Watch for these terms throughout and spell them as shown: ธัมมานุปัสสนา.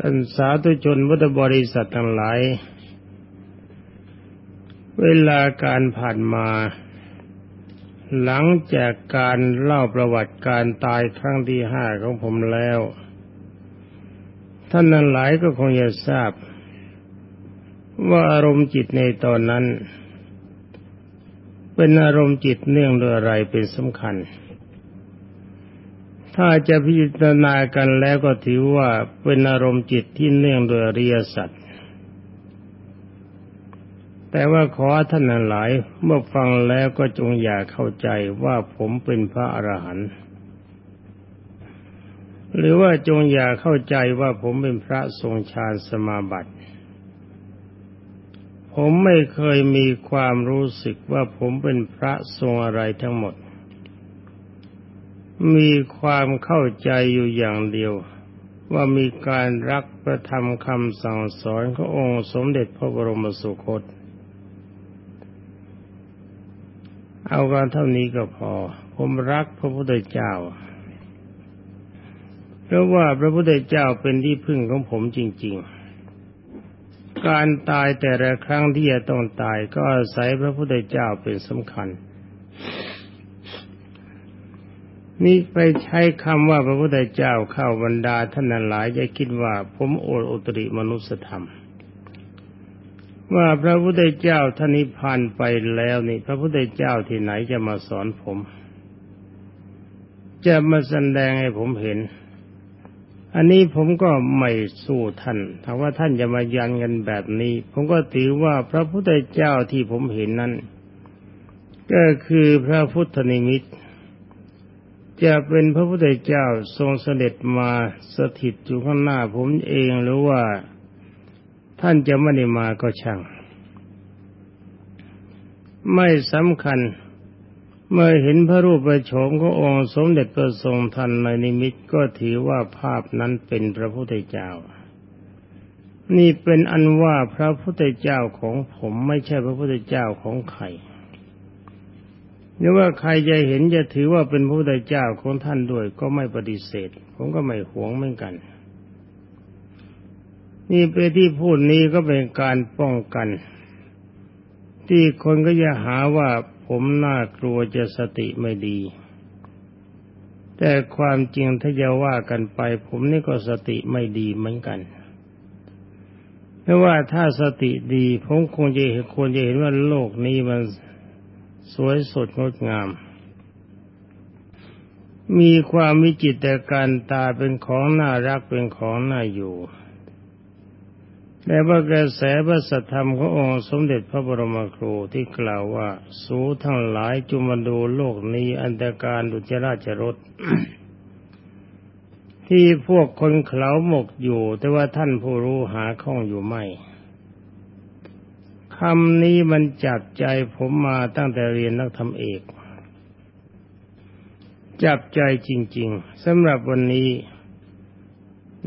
ท่านสาธุชนพุทธบริษัททั้งหลายเวลาการผ่านมาหลังจากการเล่าประวัติการตายครั้งที่ห้าของผมแล้วท่านทั้งหลายก็คงจะทราบว่าอารมณ์จิตในตอนนั้นเป็นอารมณ์จิตเนื่องด้วยอะไรเป็นสำคัญถ้าจะพิจารณากันแล้วก็ถือว่าเป็นอารมณ์จิตที่เนื่องด้วยอริยสัจแต่ว่าขอท่านหลายเมื่อฟังแล้วก็จงอย่าเข้าใจว่าผมเป็นพระอรหันต์หรือว่าจงอย่าเข้าใจว่าผมเป็นพระทรงฌานสมาบัติผมไม่เคยมีความรู้สึกว่าผมเป็นพระทรงอะไรทั้งหมดมีความเข้าใจอยู่อย่างเดียวว่ามีการรักพระธรรมคำสั่งสอนขององค์สมเด็จพระบรมสุคตเอากันเท่านี้ก็พอผมรักพระพุทธเจ้าเพราะว่าพระพุทธเจ้าเป็นที่พึ่งของผมจริงๆการตายแต่ละครั้งที่จะต้องตายก็อาศัยพระพุทธเจ้าเป็นสำคัญนี่ไปใช้คำว่าพระพุทธเจ้าเข้าบรรดาท่านหลายจะคิดว่าผมโอดอุตริมนุสธรรมว่าพระพุทธเจ้าท่านนิพพานไปแล้วนี่พระพุทธเจ้าที่ไหนจะมาสอนผมจะมาแสดงให้ผมเห็นอันนี้ผมก็ไม่สู้ท่านถ้าว่าท่านจะมายันกันแบบนี้ผมก็ถือว่าพระพุทธเจ้าที่ผมเห็นนั้นก็คือพระพุทธนิมิตจะเป็นพระพุทธเจ้าทรงเสด็จมาสถิตอยู่ข้างหน้าผมเองหรือว่าท่านจะไม่ได้มาก็ช่างไม่สำคัญเมื่อเห็นพระรูปประโฉมขององค์สมเด็จพระทรงทันในนิมิตก็ถือว่าภาพนั้นเป็นพระพุทธเจ้านี่เป็นอันว่าพระพุทธเจ้าของผมไม่ใช่พระพุทธเจ้าของใครหรือว่าใครจะเห็นจะถือว่าเป็นพระพุทธเจ้าของท่านด้วยก็ไม่ปฏิเสธผมก็ไม่หวงเหมือนกันนี่เป็นที่พูดนี้ก็เป็นการป้องกันที่คนก็จะหาว่าผมน่ากลัวจะสติไม่ดีแต่ความจริงถ้าจะว่ากันไปผมนี่ก็สติไม่ดีเหมือนกันเพราะว่าถ้าสติดีผมควรจะเห็นว่าโลกนี้มันสวยสดงดงามมีความวิจิตรแต่การตาเป็นของน่ารักเป็นของน่าอยู่แต่ว่ากระแสพระสัทธรรมขององค์สมเด็จพระบรมครูที่กล่าวว่าสูทั้งหลายจุมาดูโลกนี้อันตรการดุจราชรถ ที่พวกคนเขลาหมกอยู่แต่ว่าท่านผู้รู้หาข้องอยู่ไม่คำนี้มันจับใจผมมาตั้งแต่เรียนนักธรรมเอกจับใจจริงๆสำหรับวันนี้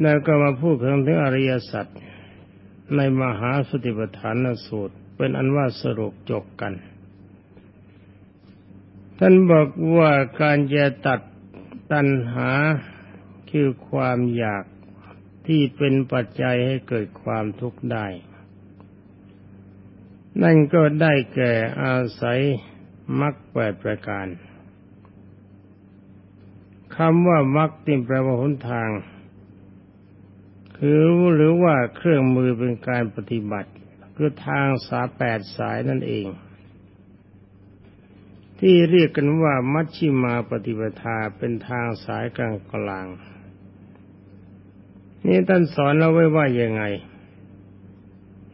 เราก็มาพูดถึงอริยสัจในมหาสติปัฏฐานสูตรเป็นอันว่าสรุปจบกันท่านบอกว่าการจะตัดตัณหาคือความอยากที่เป็นปัจจัยให้เกิดความทุกข์ได้นั่นก็ได้แก่อาศัยมรรคแปดประการคำว่ามรรคนี่แปลว่าหนทางคือหรือว่าเครื่องมือเป็นการปฏิบัติคือทางสายแปดสายนั่นเองที่เรียกกันว่ามัชชิมาปฏิปทาเป็นทางสายกลางนี่ท่านสอนเราไว้ว่ายังไง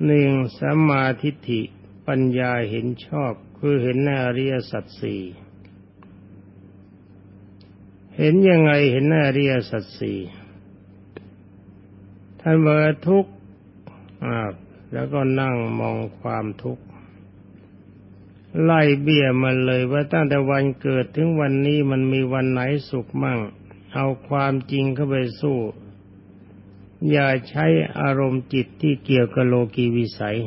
หนึ่งสัมมาทิฏฐิปัญญาเห็นชอบคือเห็นในอริยสัจสี่เห็นยังไงเห็นในอริยสัจสี่ท่านบอกทุกข์แล้วก็นั่งมองความทุกข์ไล่เบี้ยมาเลยว่าตั้งแต่วันเกิดถึงวันนี้มันมีวันไหนสุขมั่งเอาความจริงเข้าไปสู้อย่าใช้อารมณ์จิตที่เกี่ยวกับโลกีวิสัย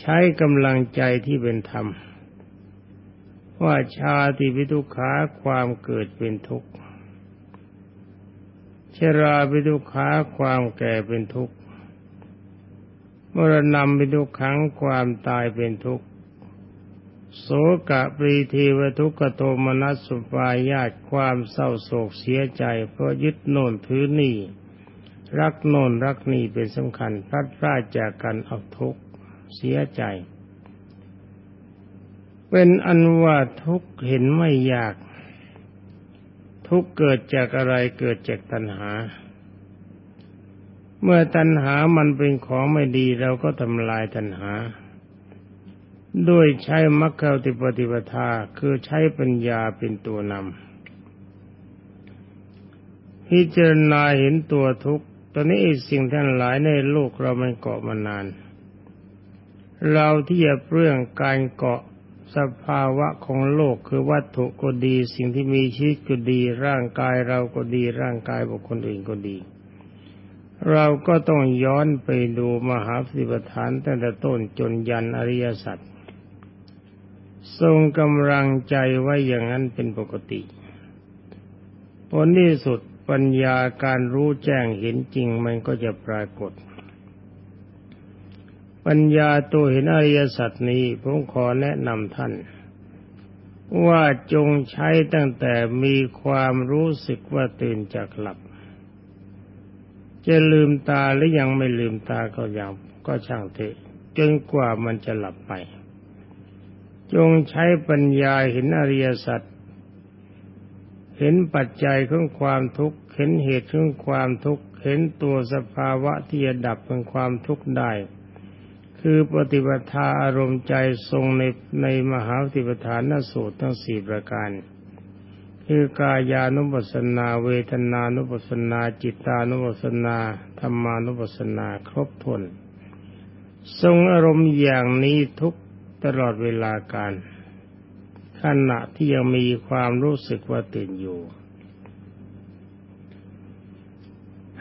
ใช้กำลังใจที่เป็นธรรมว่าชาติวิทุกขาความเกิดเป็นทุกข์ ชราวิทุขาความแก่เป็นทุกข์มรณะวิทุขังความตายเป็นทุกข์โศกะปรีเทวทุกขโทมนัสสุปายาสความเศร้าโศกเสียใจเพราะยึดโน่นถือนี่รักโน่นรักนี่เป็นสำคัญพลัดพรากจากกันเอาทุกข์เสียใจเป็นอันว่าทุกข์เห็นไม่ยากทุกข์เกิดจากอะไรเกิดจากตัณหาเมื่อตัณหามันเป็นของไม่ดีเราก็ทำลายตัณหาด้วยใช้มรรคปฏิปทาคือใช้ปัญญาเป็นตัวนำพิจารณาเห็นตัวทุกข์ตอนนี้สิ่งทั้งหลายในโลกเรามันเกาะมานานเราที่จะเปลื้องการเกาะสภาวะของโลกคือวัตถุก็ดีสิ่งที่มีชีวิตก็ดีร่างกายเราก็ดีร่างกายบุคคลอื่นก็ดีเราก็ต้องย้อนไปดูมหาปฏิปทานตั้งแต่ต้นจนยันอริยสัจทรงกำลังใจไว้อย่างนั้นเป็นปกติผลที่สุดปัญญาการรู้แจ้งเห็นจริงมันก็จะปรากฏปัญญาตัวเห็นอริยสัจนี้ผมขอแนะนำท่านว่าจงใช้ตั้งแต่มีความรู้สึกว่าตื่นจากหลับจะลืมตาหรือยังไม่ลืมตาก็ยังก็ช่างเถอะจนกว่ามันจะหลับไปจงใช้ปัญญาเห็นอริยสัจเห็นปัจจัยของความทุกข์เห็นเหตุของความทุกข์เห็นตัวสภาวะที่จะดับของความทุกข์ได้คือปฏิปทาอารมณ์ใจทรงในมหาปฏิปทานสูตรทั้ง4ประการคือกายานุปัสสนาเวทนานุปัสสนาจิตานุปัสสนาธัมมานุปัสสนาครบถ้วนทรงอารมณ์อย่างนี้ทุกตลอดเวลาการขณะที่ยังมีความรู้สึกว่าตื่นอยู่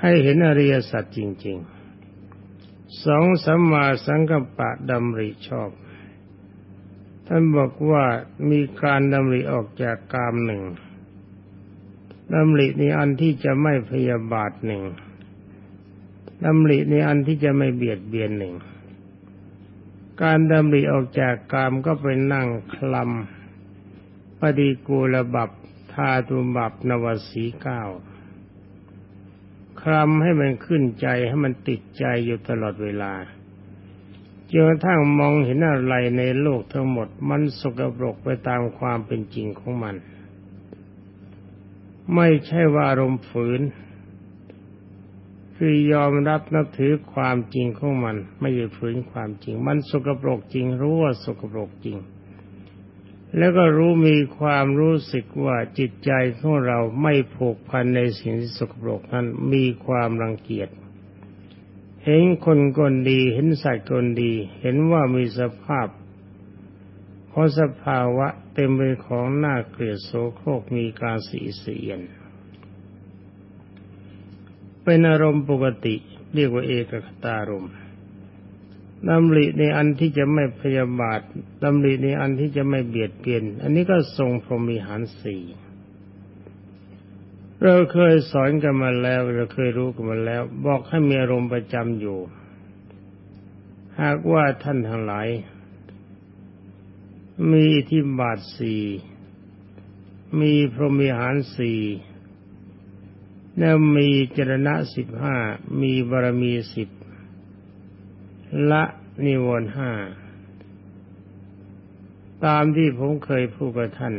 ให้เห็นอริยสัจจริงๆสองสัมมาสังกัปปะดำริชอบท่านบอกว่ามีการดำริออกจากกามหนึ่งดำริในอันที่จะไม่พยาบาทหนึ่งดำริในอันที่จะไม่เบียดเบียนหนึ่งการดำริออกจากกามก็ไปนั่งคลำปฏิกูลบัพธาตุบัพนวสี9คลำให้มันขึ้นใจให้มันติดใจอยู่ตลอดเวลาจนกระทั่งมองเห็นอะไรในโลกทั้งหมดมันสกปรกไปตามความเป็นจริงของมันไม่ใช่ว่าอารมณ์ฝืนคือยอมรับนับถือความจริงของมันไม่ได้ฝืนความจริงมันสกปรกจริงรู้ว่าสกปรกจริงแล้วก็รู้มีความรู้สึกว่าจิตใจของเราไม่ผูกพันในสิ่งที่สกปรกนั้นมีความรังเกียจเห็นคนคนดีเห็นสัตว์คนดีเห็นว่ามีสภาพของสภาวะเต็มไปของหน้าเกลียดโสโครกมีการสีเสียนเป็นอารมณ์ปกติเรียกว่าเอกคตารมณ์ดำริในอันที่จะไม่พยาบาทดำริในอันที่จะไม่เบียดเบียนอันนี้ก็ทรงพรหมิหาร4เราเคยสอนกันมาแล้วเราเคยรู้กันมาแล้วบอกให้มีอารมณ์ประจำอยู่หากว่าท่านทั้งหลายมีอิทธิบาท4มีพรหมิหาร4และมีจรณะ15มีบารมี10ละนิวรณ์5ตามที่ผมเคยพูดกับท่าน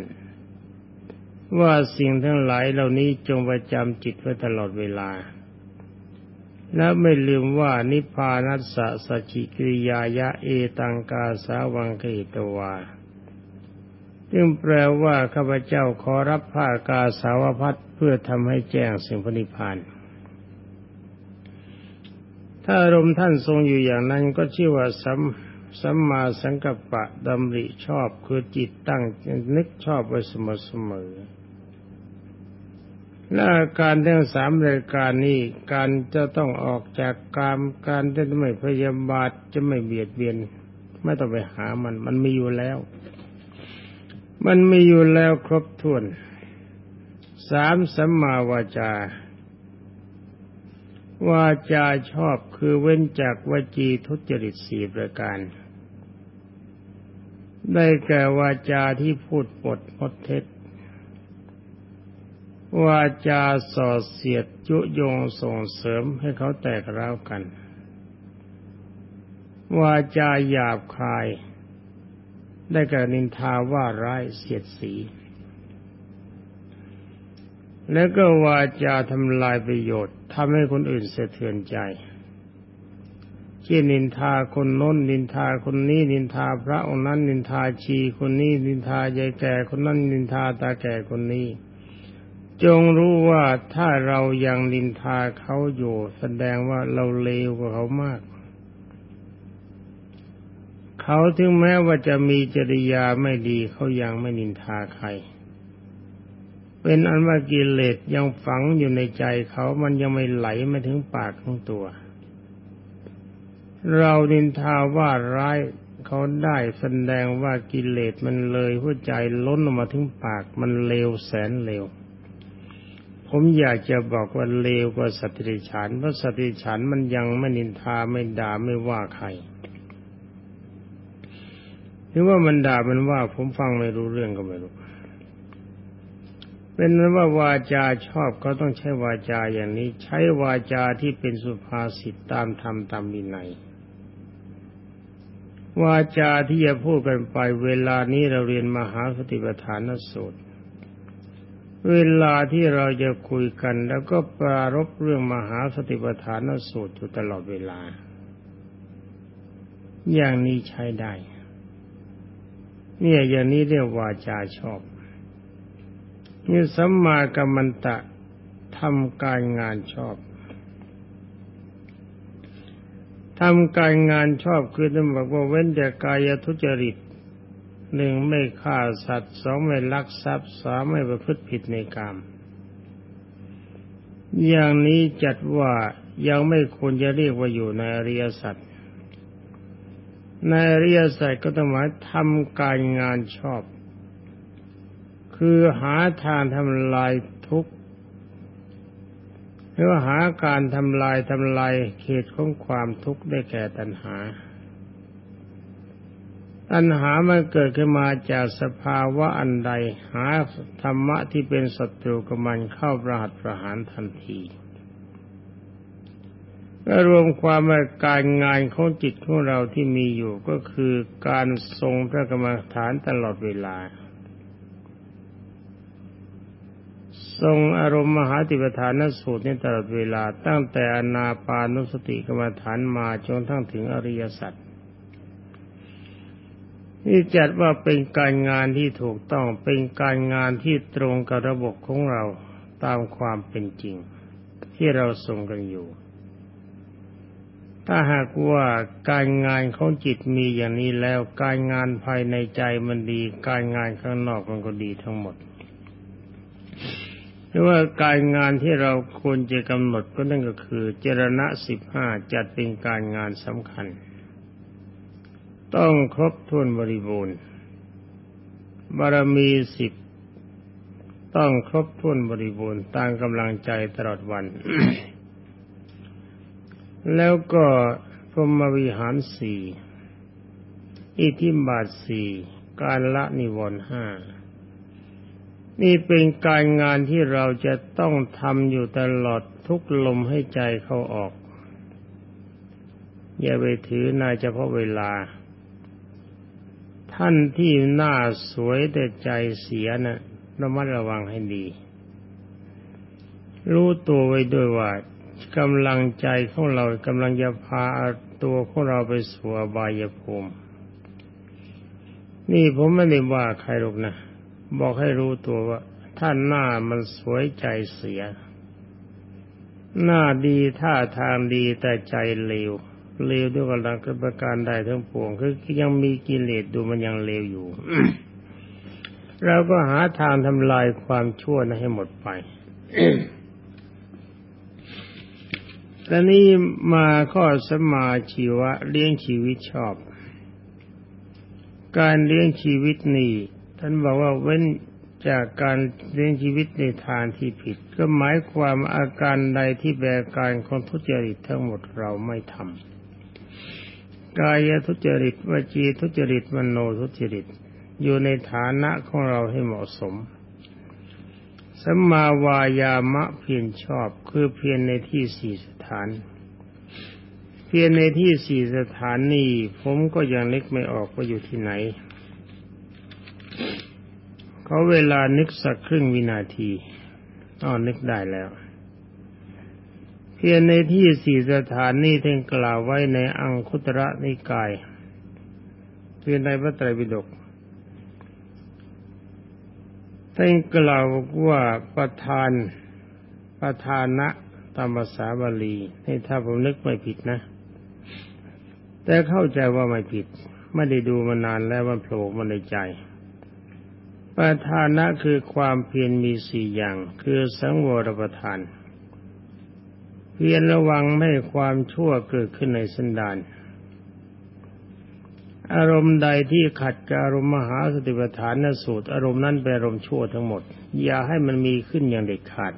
ว่าสิ่งทั้งหลายเหล่านี้จงประจำจิตไว้ตลอดเวลาและไม่ลืมว่านิพพานัสสะสัจฉิกิริยายะเอตังกาสาวังคหิตวาจึงแปลว่าข้าพเจ้าขอรับผ้ากาสาวพัสเพื่อทำให้แจ้งสิ่งพระนิพพานถ้าอารมณ์ท่านทรงอยู่อย่างนั้นก็ชื่อว่าสัมมาสังกัปปะดำริชอบคือจิตตั้งนึกชอบไว้เสมอและการทั้ง3รายการนี้การจะต้องออกจากกามการจะไม่พยาบาทจะไม่เบียดเบียนไม่ต้องไปหามันมีอยู่แล้วครบถ้วน3สัมมาวาจา วาจาชอบคือเว้นจากวจีทุจริต4ประการได้แก่วาจาที่พูดปดพดเท็จวาจาส่อเสียดยุยงส่งเสริมให้เขาแตกร้าวกันวาจาหยาบคายได้แก่นินทาว่าร้ายเสียดสีและก็วาจาทำลายประโยชน์ทำให้คนอื่นสะเทือนใจเช่นนินทาคนโน้นนินทาคนนี้นินทาพระองค์นั้นนินทาชีคนนี้นินทายายแก่คนนั้นนินทาตาแก่คนนี้จงรู้ว่าถ้าเรายังนินทาเขาอยู่แสดงว่าเราเลวกว่าเขามากเขาถึงแม้ว่าจะมีจริยาไม่ดีเขายังไม่นินทาใครเป็นอันว่ากิเลสยังฝังอยู่ในใจเขามันยังไม่ไหลมาถึงปากของตัวเรานินทาว่าร้ายเขาได้แสดงว่ากิเลสมันเลยหัวใจล้นออกมาถึงปากมันเลวแสนเลวผมอยากจะบอกว่าเลวกว่าสัตว์เดรัจฉานเพราะสัตว์เดรัจฉานมันยังไม่นินทาไม่ด่าไม่ว่าใครหรือว่ามันด่ามันว่าผมฟังไม่รู้เรื่องก็ไม่รู้เป็นนั้นว่าวาจาชอบก็ต้องใช้วาจาอย่างนี้ใช้วาจาที่เป็นสุภาษิตตามธรรมตามวินัยวาจาที่จะพูดกันไปเวลานี้เราเรียนมหาสติปัฏฐานสูตรเวลาที่เราจะคุยกันแล้วก็ปรารภเรื่องมหาสติปัฏฐานสูตรอยู่ตลอดเวลาอย่างนี้ใช้ได้เนี่ยอย่างนี้เรียกวาจาชอบนี่สัมมากัมมันตะทำการงานชอบทำการงานชอบคือท่านบอกว่าเว้นจากกายทุจริต 1. ไม่ฆ่าสัตว์ 2. ไม่ลักทรัพย์ 3. ไม่ประพฤติผิดในกามอย่างนี้จัดว่ายังไม่ควรจะเรียกว่าอยู่ในอริยสัจในอริยสัจก็ต้องหมายทำการงานชอบคือหาทางทำลายทุกข์หรือหาการทำลายเขตของความทุกข์ได้แก่ตัณหามันเกิดขึ้นมาจากสภาวะอันใดหาธรรมะที่เป็นศัตรูกับมันเข้าประหัตประหารทันทีและรวมความว่าการงานของจิตของเราที่มีอยู่ก็คือการทรงพระกรรมฐานตลอดเวลาทรงอารมณ์มหาสติปัฏฐานสูตรนี้ตลอดเวลาตั้งแต่อานาปานุสติกรรมฐานมาจนทั้งถึงอริยสัจนี่จัดว่าเป็นการงานที่ถูกต้องเป็นการงานที่ตรงกับระบบของเราตามความเป็นจริงที่เราทรงกันอยู่ถ้าหากว่าการงานของจิตมีอย่างนี้แล้วการงานภายในใจมันดีการงานข้างนอกมันก็ดีทั้งหมดหรือว่าการงานที่เราควรจะกำหนดก็นั่นก็คือจรณะ15จัดเป็นการงานสำคัญต้องครบถ้วนบริบูรณ์บารมี10ต้องครบถ้วนบริบูรณ์ตามกำลังใจตลอดวัน แล้วก็พรหมวิหาร4อิทธิบาท4การละนิวรณ์5นี่เป็นการงานที่เราจะต้องทำอยู่ตลอดทุกลมให้ใจเข้าออกอย่าไปถือนายเฉพาะเวลาท่านที่หน้าสวยแต่ใจเสียนะระมัดระวังให้ดีรู้ตัวไว้ด้วยว่ากำลังใจของเรากำลังจะพาตัวของเราไปสู่อบายภูมินี่ผมไม่ได้ว่าใครหรอกนะบอกให้รู้ตัวว่าท่านหน้ามันสวยใจเสียหน้าดีท่าทางดีแต่ใจเลวด้วยกันแล้วก็ประการใดทั้งปวงคือยังมีกิเลสดูมันยังเลวอยู่ เราก็หาทางทำลายความชั่วนั้นให้หมดไป และนี่มาข้อสัมมาชีวะเลี้ยงชีวิตชอบการเลี้ยงชีวิตนี้ท่านบอกว่าเว้น จากการเลี้ยงชีวิตในทางที่ผิดก็หมายความอาการใดที่แปรการของทุจริตทั้งหมดเราไม่ทำกายทุจริตวจีทุจริตมโนทุจริตอยู่ในฐานะของเราให้เหมาะสมสัมมาวายามะเพียรชอบคือเพียรในที่สี่สถานเพียรในที่สี่สถานนี้ผมก็ยังนึกไม่ออกว่าอยู่ที่ไหนเขาเวลานึกสักครึ่งวินาทีนึกได้แล้วเพียรในที่สี่สถานนี้ท่านกล่าวไว้ในอังคุตระนิกายเพียรในพระไตรปิฎกท่านกล่าวว่าประธานะตามภาษาบาลีให้ถ้าผมนึกไม่ผิดนะแต่เข้าใจว่าไม่ผิดไม่ได้ดูมานานแล้วมันโผล่มาในใจประธานะคือความเพียรมีสี่อย่างคือสังวรประธานเพียรระวังไม่ให้ความชั่วเกิดขึ้นในสันดานอารมณ์ใดที่ขัดกับอารมณ์มหาสติปัฏฐานสูตรอารมณ์นั้นเป็นอารมณ์ชั่วทั้งหมดอย่าให้มันมีขึ้นอย่างเด็ดขาด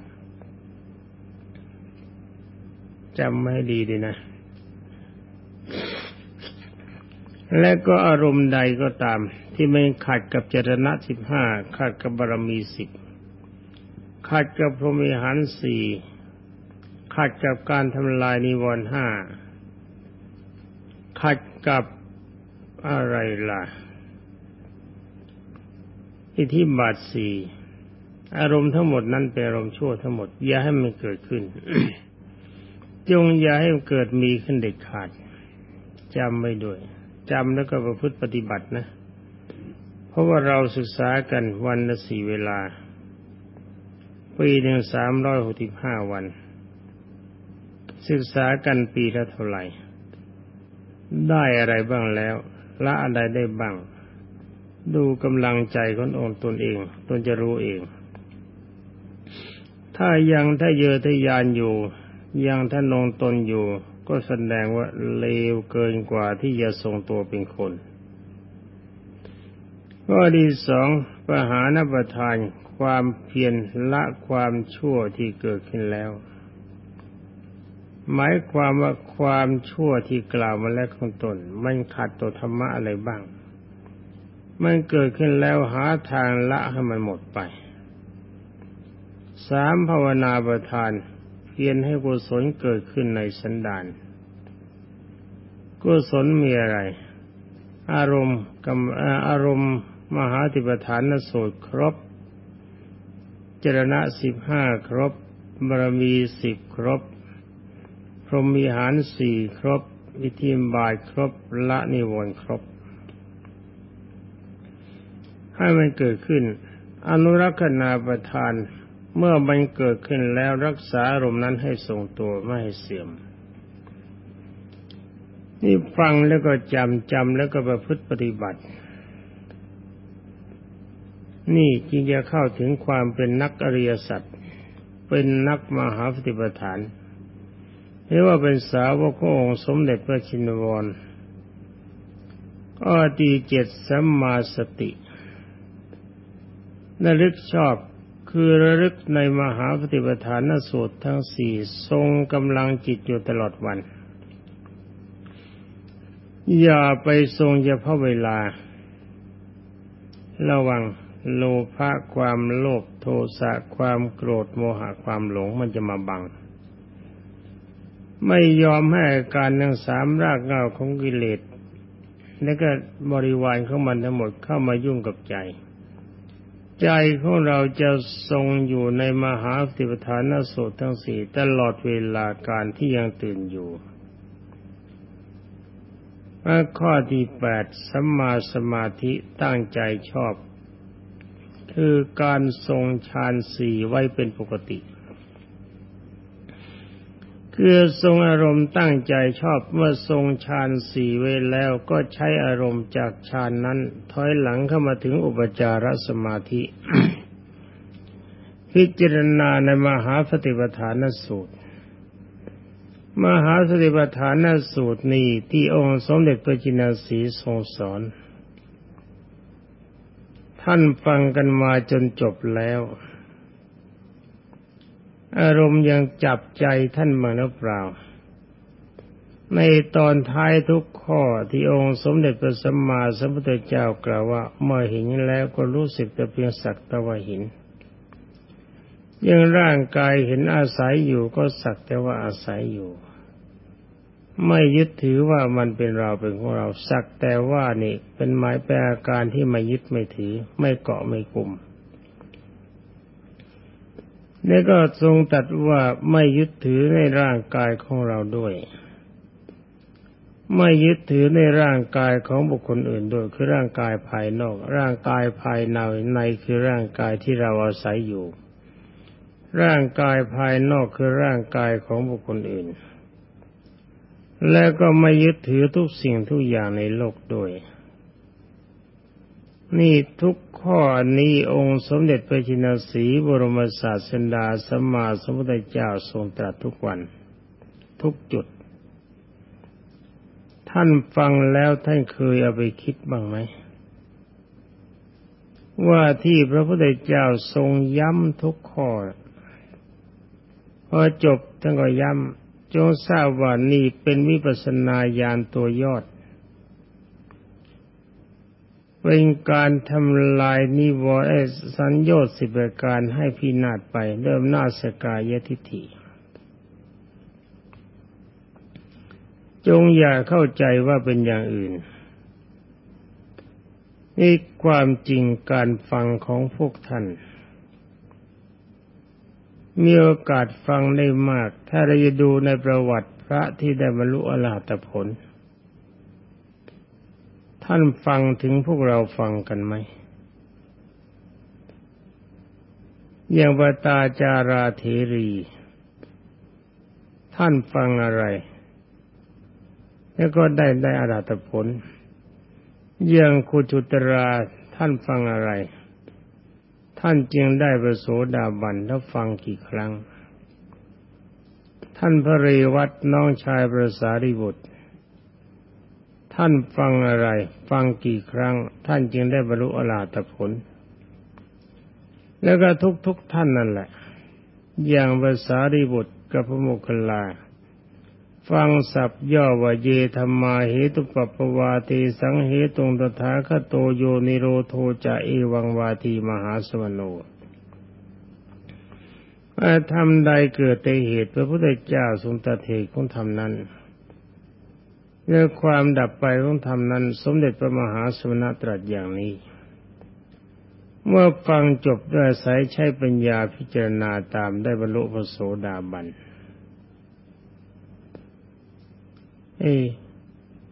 จำให้ดีเลยนะและก็อารมณ์ใดก็ตามที่มันขัดกับจรณะ15ขัดกับบารมี10ขัดกับพรหมวิหาร4ขัดกับการทำลายนิวรณ์5ขัดกับอะไรล่ะอิทธิบาท4อารมณ์ทั้งหมดนั้นเป็นอารมณ์ชั่วทั้งหมดอย่าให้มันเกิดขึ้น จงอย่าให้เกิดมีขึ้นเด็ดขาดจำไว้ด้วยจำแล้วก็ประพฤติปฏิบัตินะเพราะว่าเราศึกษากันวันละ4เวลาปีหนึ่ง365วันศึกษากันปีละเท่าไหร่ได้อะไรบ้างแล้วละอะไรได้บ้างดูกำลังใจขององค์ตนเองตนจะรู้เองถ้ายังถ้าเยอทะยานอยู่ยังถ้านองตนอยู่ก็แสดงว่าเลวเกินกว่าที่จะทรงตัวเป็นคนข้อที่สองปหานประธานความเพียรละความชั่วที่เกิดขึ้นแล้วหมายความว่าความชั่วที่กล่าวมาแล้วของตนมันขัดต่อธรรมะอะไรบ้างมันเกิดขึ้นแล้วหาทางละให้มันหมดไป3ภาวนาประธานเพียรให้กุศลเกิดขึ้นในสันดานกุศลมีอะไรอารมณ์มหาสติปัฏฐานสูตรครบจรณะ15ครบบารมี10ครบพรหมวิหาร4ครบอิทธิบาทครบละนิวรณ์ครบให้มันเกิดขึ้นอนุรักษณาประธานเมื่อมันเกิดขึ้นแล้วรักษาอารมณ์นั้นให้ทรงตัวไม่ให้เสื่อมนี่ฟังแล้วก็จำแล้วก็ประพฤติปฏิบัตินี่จึงจะเข้าถึงความเป็นนักอริยสัจเป็นนักมหาสติปัฏฐานเรียกว่าเป็นสาวกขององค์สมเด็จพระชินวรข้อที่7สัมมาสติระลึกชอบคือระลึกในมหาปฏิปทานสูตรทั้ง4ทรงกำลังจิตอยู่ตลอดวันอย่าไปทรงเฉพาะเวลาระวังโลภะความโลภโทสะความโกรธโมหะความหลงมันจะมาบังไม่ยอมให้การทั้ง3รากเหง้าของกิเลสและก็บริวารของมันทั้งหมดเข้ามายุ่งกับใจใจของเราจะทรงอยู่ในมหาสติปัฏฐานสูตรทั้ง4ตลอดเวลาการที่ยังตื่นอยู่ข้อที่8สัมมาสมาธิตั้งใจชอบคือการทรงฌาน4ไว้เป็นปกติคือทรงอารมณ์ตั้งใจชอบเมื่อทรงฌาน4ไว้แล้วก็ใช้อารมณ์จากฌานนั้นถอยหลังเข้ามาถึงอุปจารสมาธิ พิจารณาในมหาสติปัฏฐานสูตรมหาสติปัฏฐานสูตรนี้ที่องค์สมเด็จพระจินสีทรงสอน ท่านฟังกันมาจนจบแล้วอารมณ์ยังจับใจท่านบ้างหรือเปล่าในตอนท้ายทุกข้อที่องค์สมเด็จพระสัมมาสัมพุทธเจ้ากล่าวว่าเมื่อเห็นแล้วก็รู้สึกแต่เพียงสักแต่ว่าเห็นยังร่างกายเห็นอาศัยอยู่ก็สักแต่ว่าอาศัยอยู่ไม่ยึดถือว่ามันเป็นเราเป็นของเราสักแต่ว่านี่เป็นหมายแปลอาการที่ไม่ยึดไม่ถือไม่เกาะไม่กลุ่มแล้วก็ทรงตรัสว่าไม่ยึดถือในร่างกายของเราด้วยไม่ยึดถือในร่างกายของบุคคลอื่นด้วยคือร่างกายภายนอกร่างกายภายในคือร่างกายที่เราอาศัยอยู่ร่างกายภายนอกคือร่างกายของบุคคลอื่นและก็ไม่ยึดถือทุกสิ่งทุกอย่างในโลกด้วยนี่ทุกข้อนี้องค์สมเด็จพระชินสีห์บรมศาสดาสัมมาสัมพุทธเจ้าทรงตรัสทุกวันทุกจุดท่านฟังแล้วท่านเคยเอาไปคิดบ้างไหมว่าที่พระพุทธเจ้าทรงย้ำทุกข้อพอจบท่านก็ย้ำจงทราบว่านี่เป็นวิปัสสนาญาณตัวยอดเป็นการทำลายนิวรณ์สัญโยชน์สิบประการให้พินาศไปเริ่มหน้าสกายทิฏฐิจงอย่าเข้าใจว่าเป็นอย่างอื่นนี่ความจริงการฟังของพวกท่านมีโอกาสฟังได้มากถ้าเราจะดูในประวัติพระที่ได้บรรลุอรหัตผลท่านฟังถึงพวกเราฟังกันไหมอย่างปตาจาราเถรีท่านฟังอะไรแล้วก็ได้อรหัตผลอย่างคุจุตราท่านฟังอะไรท่านจึงได้พระโสดาบันแล้วฟังกี่ครั้งท่านพระเรวัตน้องชายพระสารีบุตรท่านฟังอะไรฟังกี่ครั้งท่านจึงได้บรรลุอรหัตผลแล้วก็ทุกท่านนั่นแหละอย่างพระสารีบุตรกับพระโมคคัลลาฟังสับย่อว่าเยธรรมาเหตุปปวาติสังเหตุงตถาคโตโยนิโรโทจะเอวังวาทีมหาสวโนธรรมใดเกิดแต่เหตุพระพุทธเจ้าทรงตรัสเหตุของธรรมนั้นและความดับไปของธรรมนั้นสมเด็จพระมหาสมณะตรัสอย่างนี้เมื่อฟังจบด้วยสายใช้ปัญญาพิจารณาตามได้บรรลุพระโสดาบัน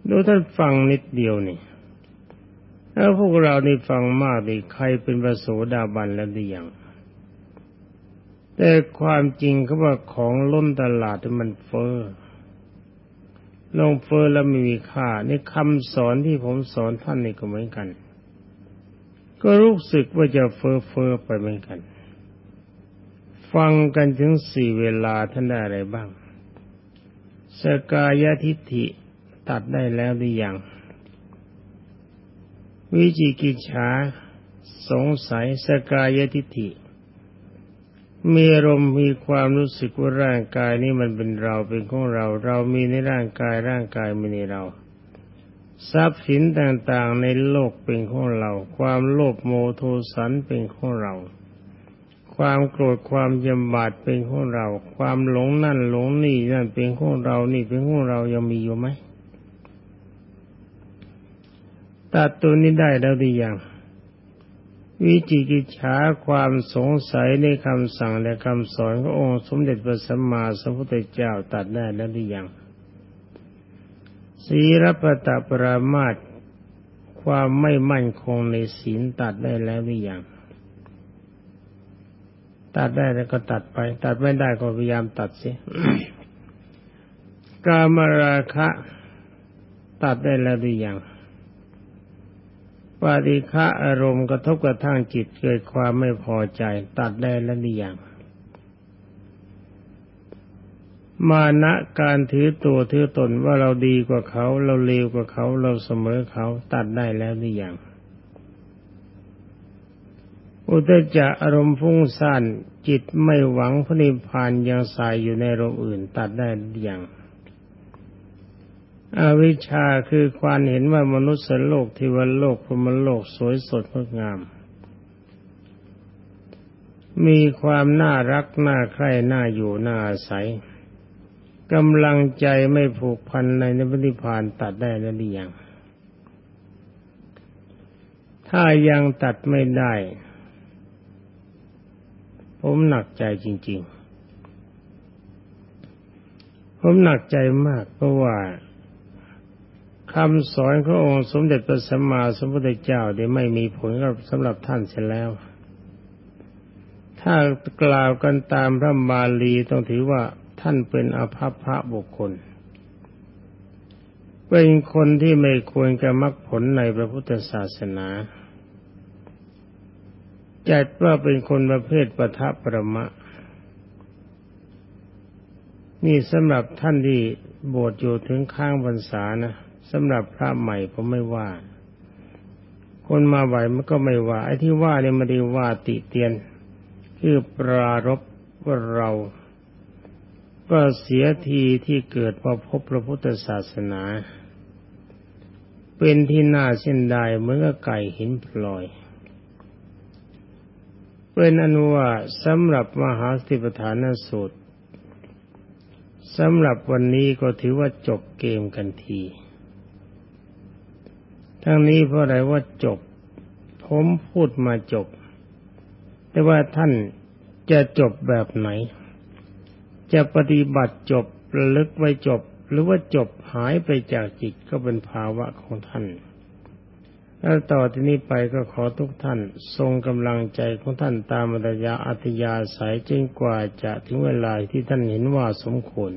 ดูท่านฟังนิดเดียวนี่แล้วพวกเรานี่ฟังมากนี่ใครเป็นพระโสดาบันแล้วหรือยังแต่ความจริงเขาว่าของล้นตลาดมันเฟ้อลงเฟ้อแล้วไม่มีค่านี่คำสอนที่ผมสอนท่านนี่ก็เหมือนกันก็รู้สึกว่าจะเฟ้อไปเหมือนกันฟังกันถึงสี่เวลาท่านได้อะไรบ้างสกายทิฏฐิตัดได้แล้วหรือยังวิจิกิจฉาสงสัยสกายทิฏฐิมีอารมณ์มีความรู้สึกว่าร่างกายนี้มันเป็นเราเป็นของเราเรามีในร่างกายร่างกายมีในเราทรัพย์สินต่างๆในโลกเป็นของเราความโลภโมโทสันเป็นของเราความโกรธความยำบาดเป็นของเราความหลงนั่นหลงนี่นั่นเป็นของเรานี่เป็นของเรายังมีอยู่ไหมตัดตัวนี้ได้แล้วหรือยังวิจิกิจฉาความสงสัยในคำสั่งและคำสอนขององค์สมเด็จพระสัมมาสัมพุทธเจ้าตัดได้แล้วหรือยังศีลปตปรามาสความไม่มั่นคงในศีลตัดได้แล้วหรือยังตัดได้แล้วก็ตัดไปตัดไม่ได้ก็พยายามตัดสิ กามราคะตัดได้แล้วหรือยังปาฏิฆะอารมณ์กระทบกระทั่งจิตเกิดความไม่พอใจตัดได้แล้วหรือยังมานะการถือตัวถือตนว่าเราดีกว่าเขาเราเลวกว่าเขาเราเสมอเขาตัดได้แล้วหรือยัง อุตจะอารมณ์ฟุ้งซ่านจิตไม่หวังพระนิพพานยังใส่อยู่ในอารมณ์อื่นตัดได้อย่างอวิชชาคือความเห็นว่ามนุษย์โลกเทวโลกพรหมโลกสวยสดงดงามมีความน่ารักน่าใคร่น่าอยู่น่าอาศัยกำลังใจไม่ผูกพันในนิพพานตัดได้แล้วหรือยังถ้ายังตัดไม่ได้ผมหนักใจจริงๆผมหนักใจมากเพราะว่าคำสอนขององค์สมเด็จพระสัมมาสัมพุทธเจ้าได้ไม่มีผลกับสำหรับท่านเสียแล้วถ้ากล่าวกันตามพระบาลีต้องถือว่าท่านเป็นอภัพพะบุคคลเป็นคนที่ไม่ควรจะมรรคผลในพระพุทธศาสนาจัดว่าเป็นคนประเภทปทะประมะนี่สำหรับท่านที่บวชอยู่ถึงข้างพรรษานะสำหรับพระใหม่ผมไม่ว่าคนมาใหม่มันก็ไม่ว่าไอ้ที่ว่าเนี่ยไม่ได้ว่าติเตียนคือปรารภว่าเราก็เสียทีที่เกิดมาพบพระพุทธศาสนาเป็นที่น่าเสียดายเหมือนกับไก่หินพลอยเป็นอนุว่าสำหรับมหาสติปัฏฐานสูตรสำหรับวันนี้ก็ถือว่าจบเกมกันทีทั้งนี้เพราะอะไรว่าจบผมพูดมาจบแต่ว่าท่านจะจบแบบไหนจะปฏิบัติจบระลึกไว้จบหรือว่าจบหายไปจากจิตก็เป็นภาวะของท่านแล้วต่อที่นี้ไปก็ขอทุกท่านทรงกำลังใจของท่านตามอัธยาศัยจนกว่าจะถึงเวลาที่ท่านเห็นว่าสมควร